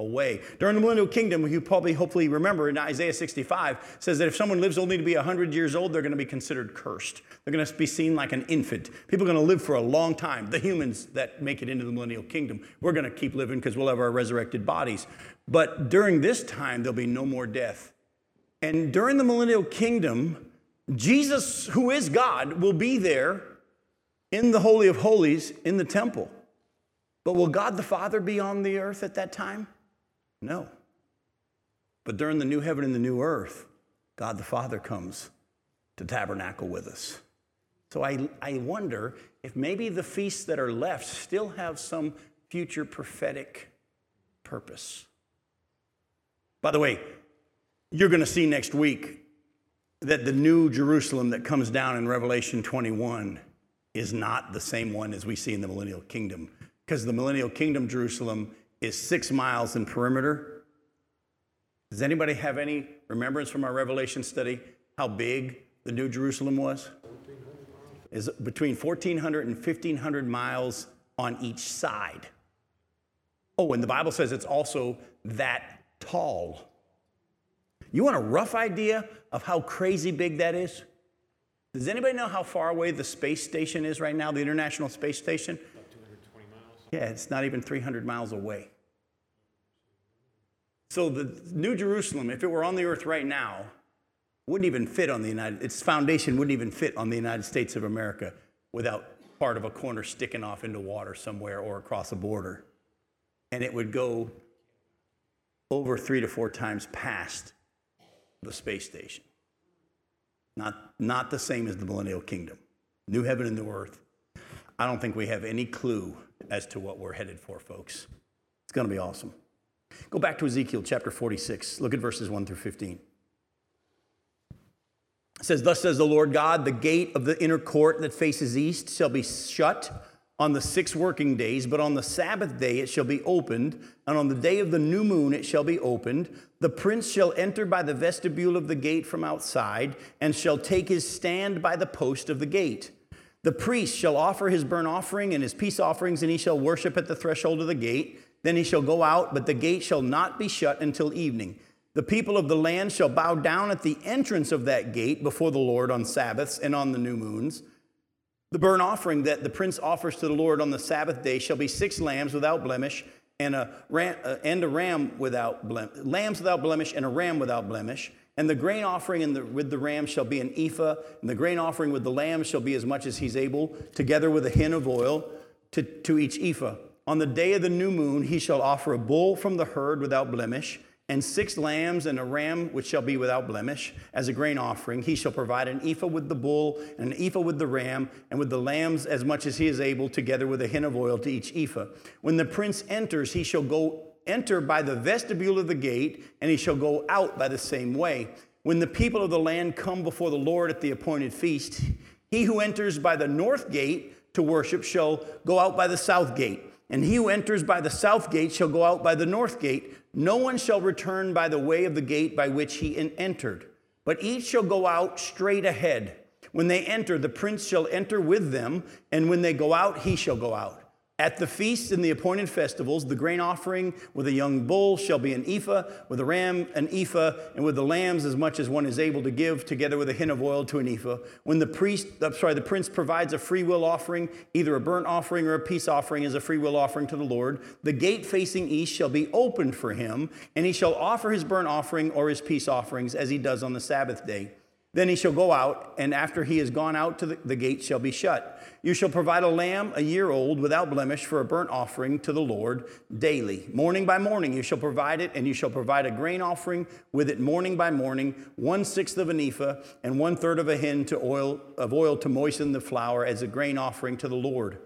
away." During the millennial kingdom, you probably hopefully remember in Isaiah 65 says that if someone lives only to be 100 years old, they're going to be considered cursed. They're going to be seen like an infant. People are going to live for a long time. The humans that make it into the millennial kingdom, we're going to keep living because we'll have our resurrected bodies. But during this time, there'll be no more death. And during the millennial kingdom, Jesus, who is God, will be there in the Holy of Holies in the temple. But will God the Father be on the earth at that time? No. But during the new heaven and the new earth, God the Father comes to tabernacle with us. So I wonder if maybe the feasts that are left still have some future prophetic purpose. By the way, you're going to see next week that the New Jerusalem that comes down in Revelation 21 is not the same one as we see in the millennial kingdom, because the millennial kingdom Jerusalem is 6 miles in perimeter. Does anybody have any remembrance from our Revelation study how big the New Jerusalem was? Is between 1,400 and 1,500 miles on each side. Oh, and the Bible says it's also that tall. You want a rough idea of how crazy big that is? Does anybody know how far away the space station is right now, the International Space Station? About 220 miles. Yeah, it's not even 300 miles away. So the New Jerusalem, if it were on the earth right now, wouldn't even fit on the its foundation wouldn't even fit on the United States of America without part of a corner sticking off into water somewhere or across a border. And it would go over 3 to 4 times past the space station. Not the same as the millennial kingdom. New heaven and new earth. I don't think we have any clue as to what we're headed for, folks. It's going to be awesome. Go back to Ezekiel chapter 46. Look at verses 1 through 15. It says, "Thus says the Lord God, the gate of the inner court that faces east shall be shut on the 6 working days, but on the Sabbath day it shall be opened, and on the day of the new moon it shall be opened. The prince shall enter by the vestibule of the gate from outside, and shall take his stand by the post of the gate. The priest shall offer his burnt offering and his peace offerings, and he shall worship at the threshold of the gate. Then he shall go out, but the gate shall not be shut until evening. The people of the land shall bow down at the entrance of that gate before the Lord on Sabbaths and on the new moons. The burnt offering that the prince offers to the Lord on the Sabbath day shall be 6 lambs without blemish and lambs without blemish and a ram without blemish. And the grain offering with the ram shall be an ephah, and the grain offering with the lamb shall be as much as he's able, together with a hin of oil to each ephah. On the day of the new moon he shall offer a bull from the herd without blemish, and 6 lambs and a ram which shall be without blemish as a grain offering. He shall provide an ephah with the bull and an ephah with the ram, and with the lambs as much as he is able, together with a hin of oil to each ephah. When the prince enters, he shall enter by the vestibule of the gate, and he shall go out by the same way. When the people of the land come before the Lord at the appointed feast, he who enters by the north gate to worship shall go out by the south gate, and he who enters by the south gate shall go out by the north gate. No one shall return by the way of the gate by which he entered, but each shall go out straight ahead. When they enter, the prince shall enter with them, and when they go out, he shall go out. At the feasts and the appointed festivals, the grain offering with a young bull shall be an ephah, with a ram an ephah, and with the lambs as much as one is able to give, together with a hin of oil to an ephah. When the prince provides a freewill offering, either a burnt offering or a peace offering as a freewill offering to the Lord, the gate facing east shall be opened for him, and he shall offer his burnt offering or his peace offerings as he does on the Sabbath day. Then he shall go out, and after he has gone out to the gate shall be shut. You shall provide a lamb a year old without blemish for a burnt offering to the Lord daily. Morning by morning you shall provide it, and you shall provide a grain offering with it morning by morning, 1/6 of an ephah and 1/3 of a hin of oil to moisten the flour as a grain offering to the Lord.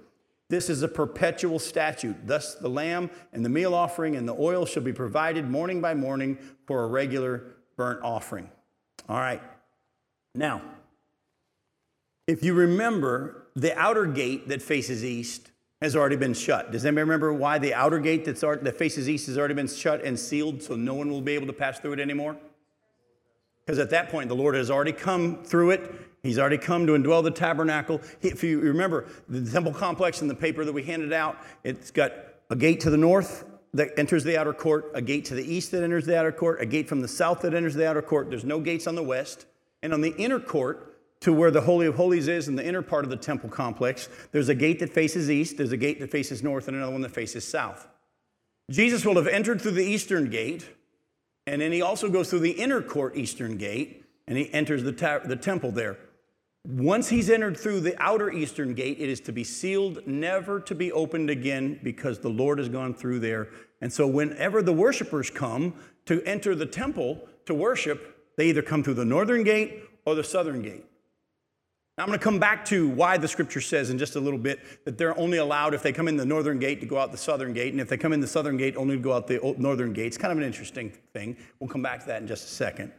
This is a perpetual statute. Thus the lamb and the meal offering and the oil shall be provided morning by morning for a regular burnt offering." All right. Now, if you remember, the outer gate that faces east has already been shut. Does anybody remember why the outer gate that faces east has already been shut and sealed so no one will be able to pass through it anymore? Because at that point, the Lord has already come through it. He's already come to indwell the tabernacle. If you remember, the temple complex in the paper that we handed out, it's got a gate to the north that enters the outer court, a gate to the east that enters the outer court, a gate from the south that enters the outer court. There's no gates on the west. And on the inner court, to where the Holy of Holies is in the inner part of the temple complex, there's a gate that faces east, there's a gate that faces north, and another one that faces south. Jesus will have entered through the eastern gate, and then he also goes through the inner court eastern gate, and he enters the temple there. Once he's entered through the outer eastern gate, it is to be sealed, never to be opened again, because the Lord has gone through there. And so whenever the worshipers come to enter the temple to worship, they either come through the northern gate or the southern gate. Now, I'm going to come back to why the scripture says in just a little bit that they're only allowed if they come in the northern gate to go out the southern gate, and if they come in the southern gate only to go out the northern gate. It's kind of an interesting thing. We'll come back to that in just a second.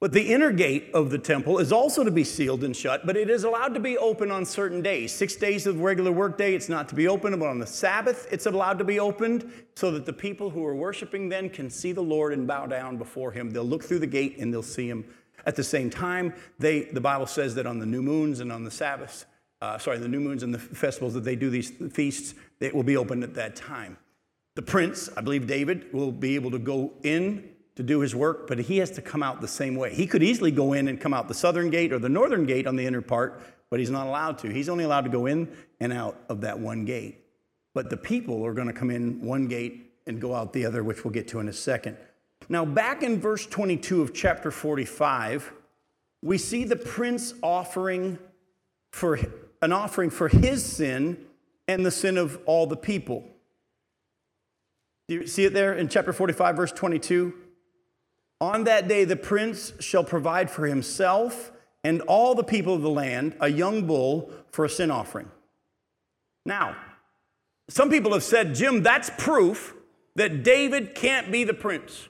But the inner gate of the temple is also to be sealed and shut, but it is allowed to be open on certain days. 6 days of the regular workday, it's not to be open, but on the Sabbath, it's allowed to be opened so that the people who are worshiping then can see the Lord and bow down before him. They'll look through the gate and they'll see him. At the same time, the Bible says that on the new moons and on the Sabbaths, the new moons and the festivals that they do these feasts, it will be open at that time. The prince, I believe David, will be able to go in to do his work, but he has to come out the same way. He could easily go in and come out the southern gate or the northern gate on the inner part, but he's not allowed to. He's only allowed to go in and out of that one gate. But the people are going to come in one gate and go out the other, which we'll get to in a second. Now, back in verse 22 of chapter 45, we see the prince offering for his sin and the sin of all the people. Do you see it there in chapter 45, verse 22? On that day, the prince shall provide for himself and all the people of the land a young bull for a sin offering. Now, some people have said, Jim, that's proof that David can't be the prince.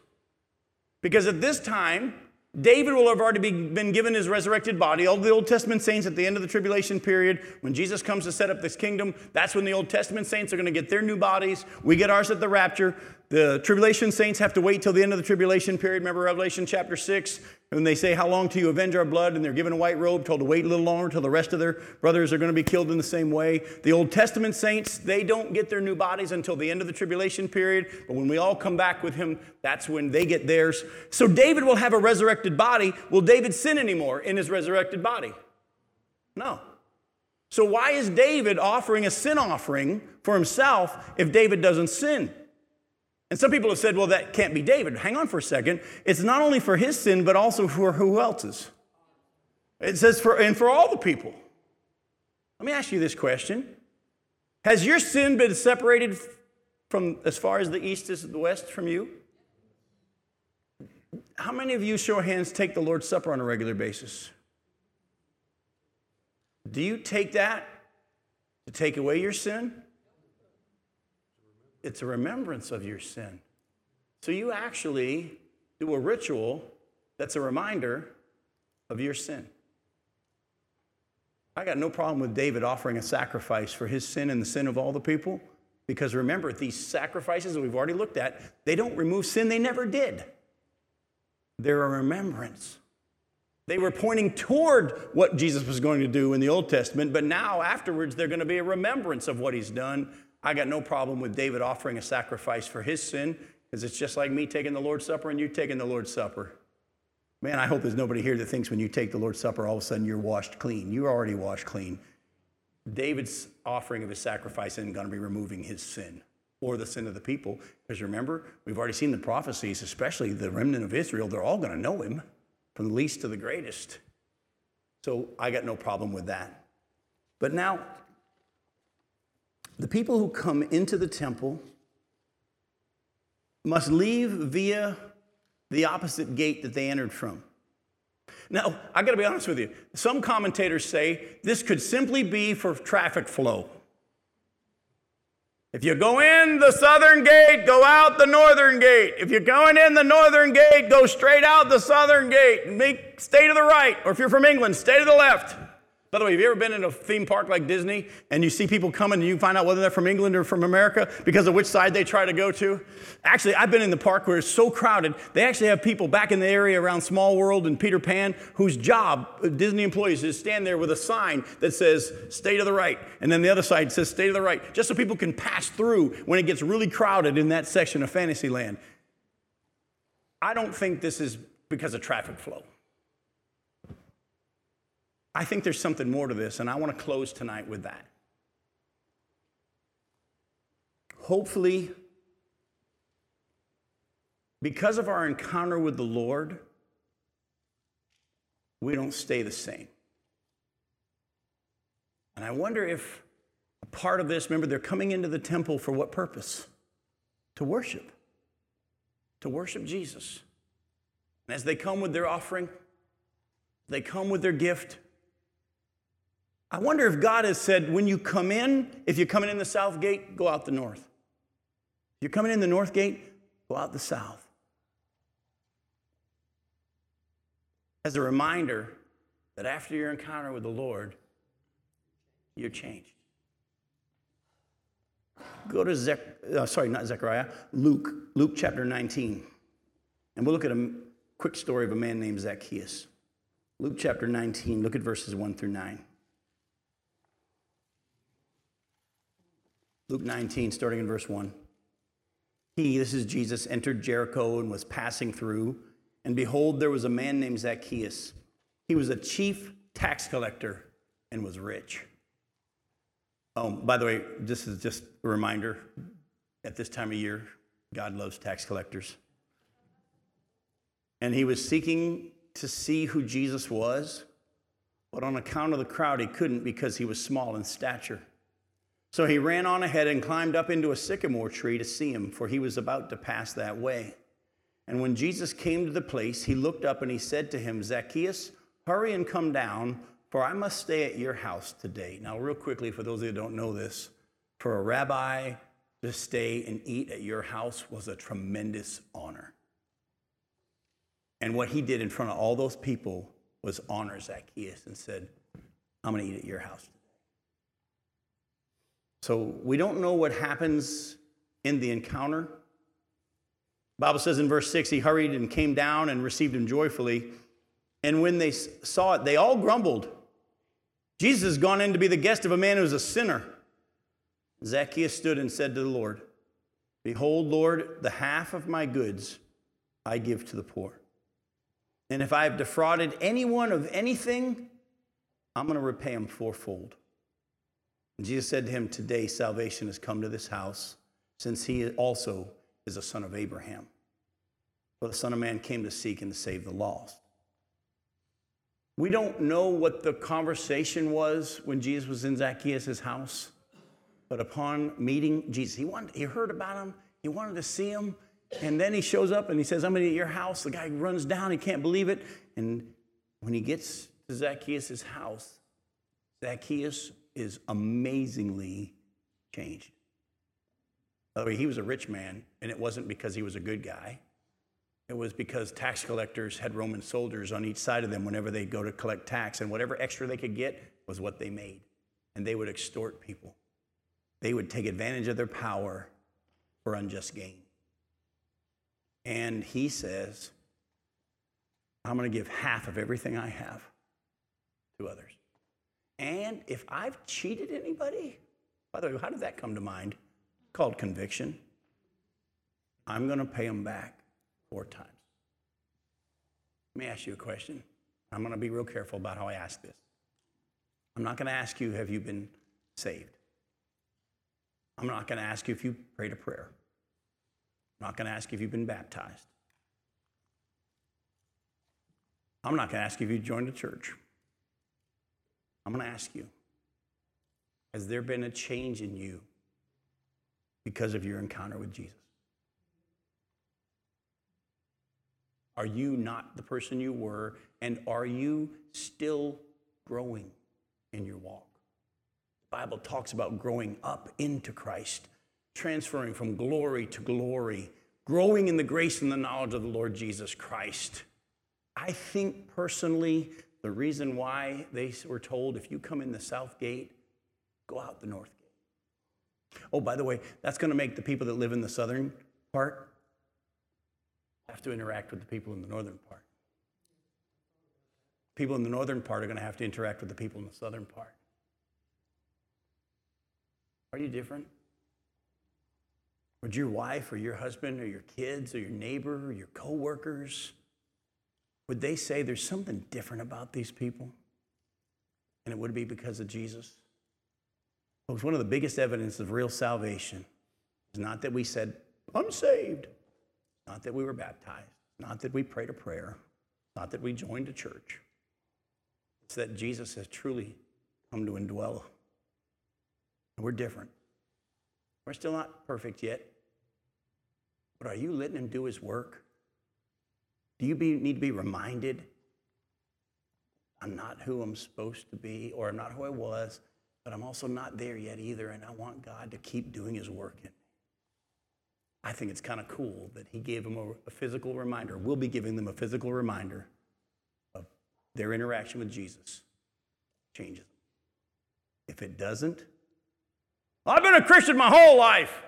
Because at this time, David will have already been given his resurrected body. All the Old Testament saints at the end of the tribulation period, when Jesus comes to set up this kingdom, that's when the Old Testament saints are going to get their new bodies. We get ours at the rapture. The tribulation saints have to wait till the end of the tribulation period. Remember Revelation chapter 6, when they say, how long till you avenge our blood? And they're given a white robe, told to wait a little longer till the rest of their brothers are going to be killed in the same way. The Old Testament saints, they don't get their new bodies until the end of the tribulation period. But when we all come back with him, that's when they get theirs. So David will have a resurrected body. Will David sin anymore in his resurrected body? No. So why is David offering a sin offering for himself if David doesn't sin? And some people have said, well, that can't be David. Hang on for a second. It's not only for his sin, but also for who else's. It says, for all the people. Let me ask you this question. Has your sin been separated from as far as the east is the west from you? How many of you, show of hands, take the Lord's Supper on a regular basis? Do you take that to take away your sin? It's a remembrance of your sin. So you actually do a ritual that's a reminder of your sin. I got no problem with David offering a sacrifice for his sin and the sin of all the people, because remember, these sacrifices that we've already looked at, they don't remove sin. They never did. They're a remembrance. They were pointing toward what Jesus was going to do in the Old Testament, but now afterwards they're going to be a remembrance of what he's done. I got no problem with David offering a sacrifice for his sin, because it's just like me taking the Lord's Supper and you taking the Lord's Supper. Man, I hope there's nobody here that thinks when you take the Lord's Supper, all of a sudden you're washed clean. You're already washed clean. David's offering of his sacrifice isn't going to be removing his sin or the sin of the people. Because remember, we've already seen the prophecies, especially the remnant of Israel. They're all going to know him, from the least to the greatest. So I got no problem with that. But now, the people who come into the temple must leave via the opposite gate that they entered from. Now, I got to be honest with you. Some commentators say this could simply be for traffic flow. If you go in the southern gate, go out the northern gate. If you're going in the northern gate, go straight out the southern gate. Stay to the right. Or if you're from England, stay to the left. By the way, have you ever been in a theme park like Disney and you see people coming and you find out whether they're from England or from America because of which side they try to go to? Actually, I've been in the park where it's so crowded, they actually have people back in the area around Small World and Peter Pan whose job, Disney employees, is stand there with a sign that says, stay to the right. And then the other side says, stay to the right, just so people can pass through when it gets really crowded in that section of Fantasyland. I don't think this is because of traffic flow. I think there's something more to this, and I want to close tonight with that. Hopefully, because of our encounter with the Lord, we don't stay the same. And I wonder if a part of this, remember, they're coming into the temple for what purpose? To worship Jesus. And as they come with their offering, they come with their gift, I wonder if God has said, when you come in, if you're coming in the south gate, go out the north. If you're coming in the north gate, go out the south. As a reminder that after your encounter with the Lord, you're changed. Go to Luke chapter 19. And we'll look at a quick story of a man named Zacchaeus. Luke chapter 19, look at verses 1 through 9. Luke 19, starting in verse 1. He, this is Jesus, entered Jericho and was passing through. And behold, there was a man named Zacchaeus. He was a chief tax collector and was rich. Oh, by the way, this is just a reminder. At this time of year, God loves tax collectors. And he was seeking to see who Jesus was, but on account of the crowd, he couldn't because he was small in stature. So he ran on ahead and climbed up into a sycamore tree to see him, for he was about to pass that way. And when Jesus came to the place, he looked up and he said to him, Zacchaeus, hurry and come down, for I must stay at your house today. Now, real quickly, for those of you who don't know this, for a rabbi to stay and eat at your house was a tremendous honor. And what he did in front of all those people was honor Zacchaeus and said, I'm going to eat at your house today. So we don't know what happens in the encounter. The Bible says in verse 6, he hurried and came down and received him joyfully. And when they saw it, they all grumbled. Jesus has gone in to be the guest of a man who's a sinner. Zacchaeus stood and said to the Lord, Behold, Lord, the half of my goods I give to the poor. And if I have defrauded anyone of anything, I'm going to repay him fourfold. And Jesus said to him, Today salvation has come to this house, since he also is a son of Abraham. For the Son of Man came to seek and to save the lost. We don't know what the conversation was when Jesus was in Zacchaeus' house, but upon meeting Jesus, he heard about him, he wanted to see him, and then he shows up and he says, I'm going to your house. The guy runs down, he can't believe it. And when he gets to Zacchaeus' house, Zacchaeus is amazingly changed. By the way, he was a rich man, and it wasn't because he was a good guy. It was because tax collectors had Roman soldiers on each side of them whenever they'd go to collect tax, and whatever extra they could get was what they made. And they would extort people. They would take advantage of their power for unjust gain. And he says, I'm going to give half of everything I have to others. And if I've cheated anybody, by the way, how did that come to mind? Called conviction. I'm going to pay them back 4 times. Let me ask you a question. I'm going to be real careful about how I ask this. I'm not going to ask you, have you been saved? I'm not going to ask you if you prayed a prayer. I'm not going to ask you if you've been baptized. I'm not going to ask you if you joined a church. I'm going to ask you, has there been a change in you because of your encounter with Jesus? Are you not the person you were, and are you still growing in your walk? The Bible talks about growing up into Christ, transferring from glory to glory, growing in the grace and the knowledge of the Lord Jesus Christ. I think personally, the reason why they were told, if you come in the south gate, go out the north gate. Oh, by the way, that's going to make the people that live in the southern part have to interact with the people in the northern part. People in the northern part are going to have to interact with the people in the southern part. Are you different? Would your wife or your husband or your kids or your neighbor or your coworkers, would they say there's something different about these people? And it would be because of Jesus. Folks, one of the biggest evidence of real salvation is not that we said, I'm saved. Not that we were baptized. Not that we prayed a prayer. Not that we joined a church. It's that Jesus has truly come to indwell. And we're different. We're still not perfect yet. But are you letting him do his work? Do you need to be reminded I'm not who I'm supposed to be, or I'm not who I was, but I'm also not there yet either, and I want God to keep doing his work in me. I think it's kind of cool that he gave them a physical reminder. We'll be giving them a physical reminder of their interaction with Jesus changes them. If it doesn't, I've been a Christian my whole life.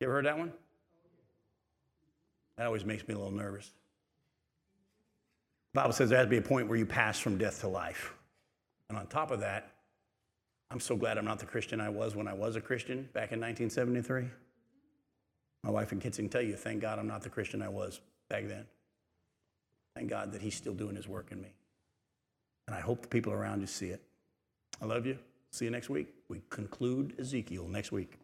You ever heard that one? That always makes me a little nervous. The Bible says there has to be a point where you pass from death to life. And on top of that, I'm so glad I'm not the Christian I was when I was a Christian back in 1973. My wife and kids can tell you, thank God I'm not the Christian I was back then. Thank God that he's still doing his work in me. And I hope the people around you see it. I love you. See you next week. We conclude Ezekiel next week.